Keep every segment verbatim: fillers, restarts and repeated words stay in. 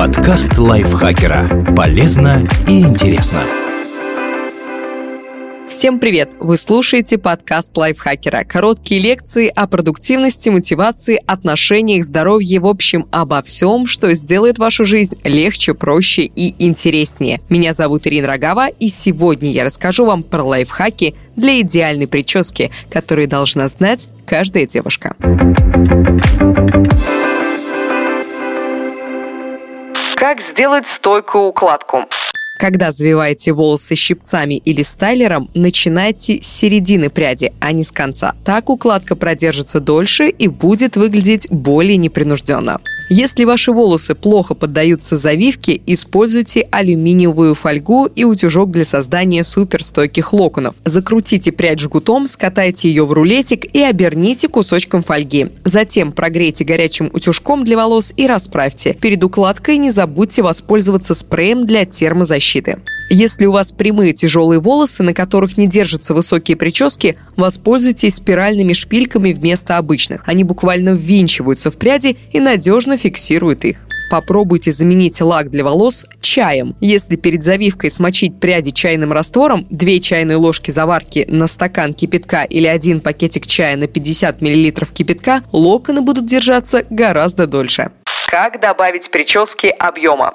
Подкаст лайфхакера. Полезно и интересно. Всем привет! Вы слушаете подкаст лайфхакера. Короткие лекции о продуктивности, мотивации, отношениях, здоровье, в общем, обо всем, что сделает вашу жизнь легче, проще и интереснее. Меня зовут Ирина Рогова, и сегодня я расскажу вам про лайфхаки для идеальной прически, которые должна знать каждая девушка. Как сделать стойкую укладку? Когда завиваете волосы щипцами или стайлером, начинайте с середины пряди, а не с конца. Так укладка продержится дольше и будет выглядеть более непринужденно. Если ваши волосы плохо поддаются завивке, используйте алюминиевую фольгу и утюжок для создания суперстойких локонов. Закрутите прядь жгутом, скатайте ее в рулетик и оберните кусочком фольги. Затем прогрейте горячим утюжком для волос и расправьте. Перед укладкой не забудьте воспользоваться спреем для термозащиты. Если у вас прямые тяжелые волосы, на которых не держатся высокие прически, воспользуйтесь спиральными шпильками вместо обычных. Они буквально ввинчиваются в пряди и надежно фиксируют их. Попробуйте заменить лак для волос чаем. Если перед завивкой смочить пряди чайным раствором, две чайные ложки заварки на стакан кипятка или один пакетик чая на пятьдесят миллилитров кипятка, локоны будут держаться гораздо дольше. Как добавить прическе объема?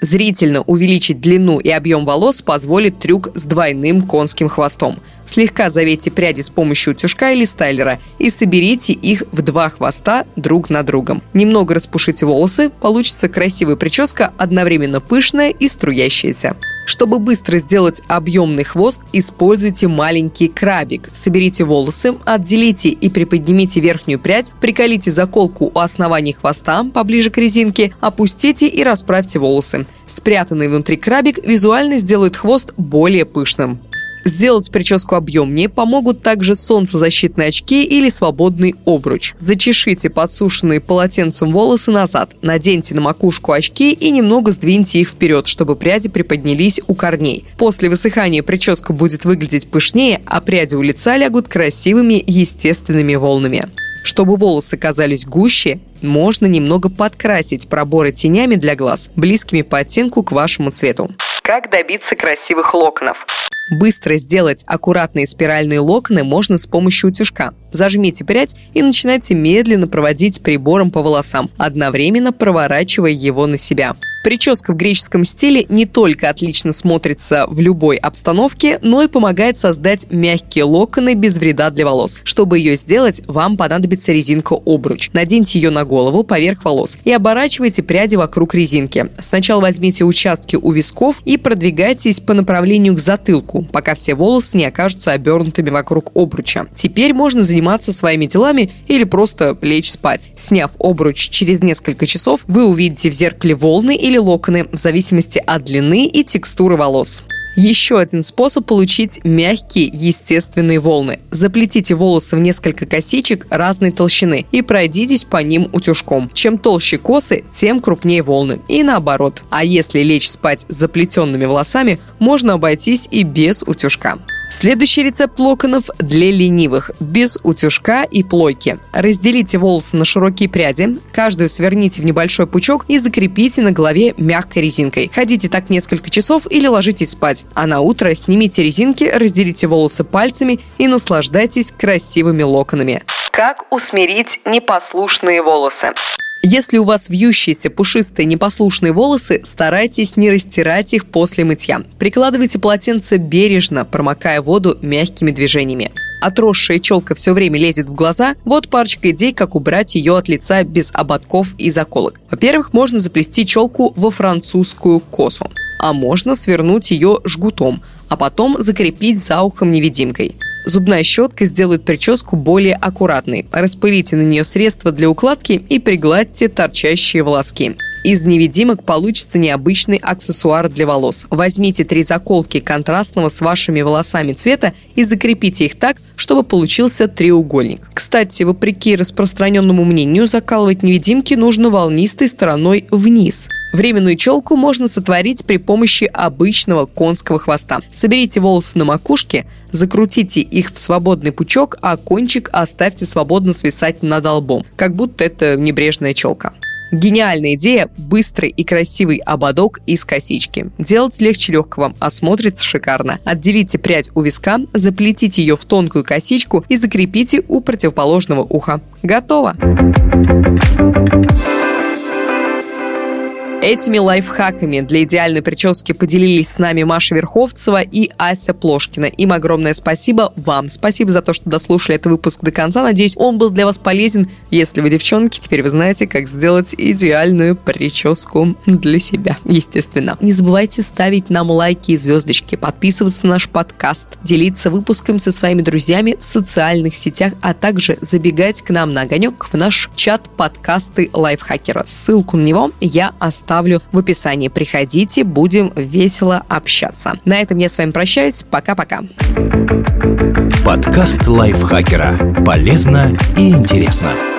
Зрительно увеличить длину и объем волос позволит трюк с двойным конским хвостом. Слегка завейте пряди с помощью утюжка или стайлера и соберите их в два хвоста друг над другом. Немного распушите волосы, получится красивая прическа, одновременно пышная и струящаяся. Чтобы быстро сделать объемный хвост, используйте маленький крабик. Соберите волосы, отделите и приподнимите верхнюю прядь, приколите заколку у основания хвоста поближе к резинке, опустите и расправьте волосы. Спрятанный внутри крабик визуально сделает хвост более пышным. Сделать прическу объемнее помогут также солнцезащитные очки или свободный обруч. Зачешите подсушенные полотенцем волосы назад, наденьте на макушку очки и немного сдвиньте их вперед, чтобы пряди приподнялись у корней. После высыхания прическа будет выглядеть пышнее, а пряди у лица лягут красивыми естественными волнами. Чтобы волосы казались гуще, можно немного подкрасить проборы тенями для глаз, близкими по оттенку к вашему цвету. Как добиться красивых локонов? Быстро сделать аккуратные спиральные локоны можно с помощью утюжка. Зажмите прядь и начинайте медленно проводить прибором по волосам, одновременно проворачивая его на себя. Прическа в греческом стиле не только отлично смотрится в любой обстановке, но и помогает создать мягкие локоны без вреда для волос. Чтобы ее сделать, вам понадобится резинка-обруч. Наденьте ее на голову поверх волос и оборачивайте пряди вокруг резинки. Сначала возьмите участки у висков и продвигайтесь по направлению к затылку, пока все волосы не окажутся обернутыми вокруг обруча. Теперь можно заниматься своими делами или просто лечь спать. Сняв обруч через несколько часов, вы увидите в зеркале волны и или локоны, в зависимости от длины и текстуры волос. Еще один способ получить мягкие, естественные волны. Заплетите волосы в несколько косичек разной толщины и пройдитесь по ним утюжком. Чем толще косы, тем крупнее волны. И наоборот. А если лечь спать с заплетенными волосами, можно обойтись и без утюжка. Следующий рецепт локонов для ленивых, без утюжка и плойки. Разделите волосы на широкие пряди, каждую сверните в небольшой пучок и закрепите на голове мягкой резинкой. Ходите так несколько часов или ложитесь спать, а на утро снимите резинки, разделите волосы пальцами и наслаждайтесь красивыми локонами. Как усмирить непослушные волосы? Если у вас вьющиеся, пушистые, непослушные волосы, старайтесь не растирать их после мытья. Прикладывайте полотенце бережно, промокая воду мягкими движениями. Отросшая челка все время лезет в глаза, вот парочка идей, как убрать ее от лица без ободков и заколок. Во-первых, можно заплести челку во французскую косу, а можно свернуть ее жгутом, а потом закрепить за ухом невидимкой. Зубная щетка сделает прическу более аккуратной. Распылите на нее средство для укладки и пригладьте торчащие волоски. Из невидимок получится необычный аксессуар для волос. Возьмите три заколки контрастного с вашими волосами цвета и закрепите их так, чтобы получился треугольник. Кстати, вопреки распространенному мнению, закалывать невидимки нужно волнистой стороной вниз. Временную челку можно сотворить при помощи обычного конского хвоста. Соберите волосы на макушке, закрутите их в свободный пучок, а кончик оставьте свободно свисать над лбом, как будто это небрежная челка. Гениальная идея – быстрый и красивый ободок из косички. Делать легче легкого, а смотрится шикарно. Отделите прядь у виска, заплетите ее в тонкую косичку и закрепите у противоположного уха. Готово! Этими лайфхаками для идеальной прически поделились с нами Маша Верховцева и Ася Плошкина. Им огромное спасибо вам. Спасибо за то, что дослушали этот выпуск до конца. Надеюсь, он был для вас полезен. Если вы девчонки, теперь вы знаете, как сделать идеальную прическу для себя, естественно. Не забывайте ставить нам лайки и звездочки, подписываться на наш подкаст, делиться выпуском со своими друзьями в социальных сетях, а также забегать к нам на огонек в наш чат подкасты лайфхакера. Ссылку на него я оставлю Ставлю в описании. Приходите, будем весело общаться. На этом я с вами прощаюсь. Пока-пока. Подкаст лайфхакера. Полезно и интересно.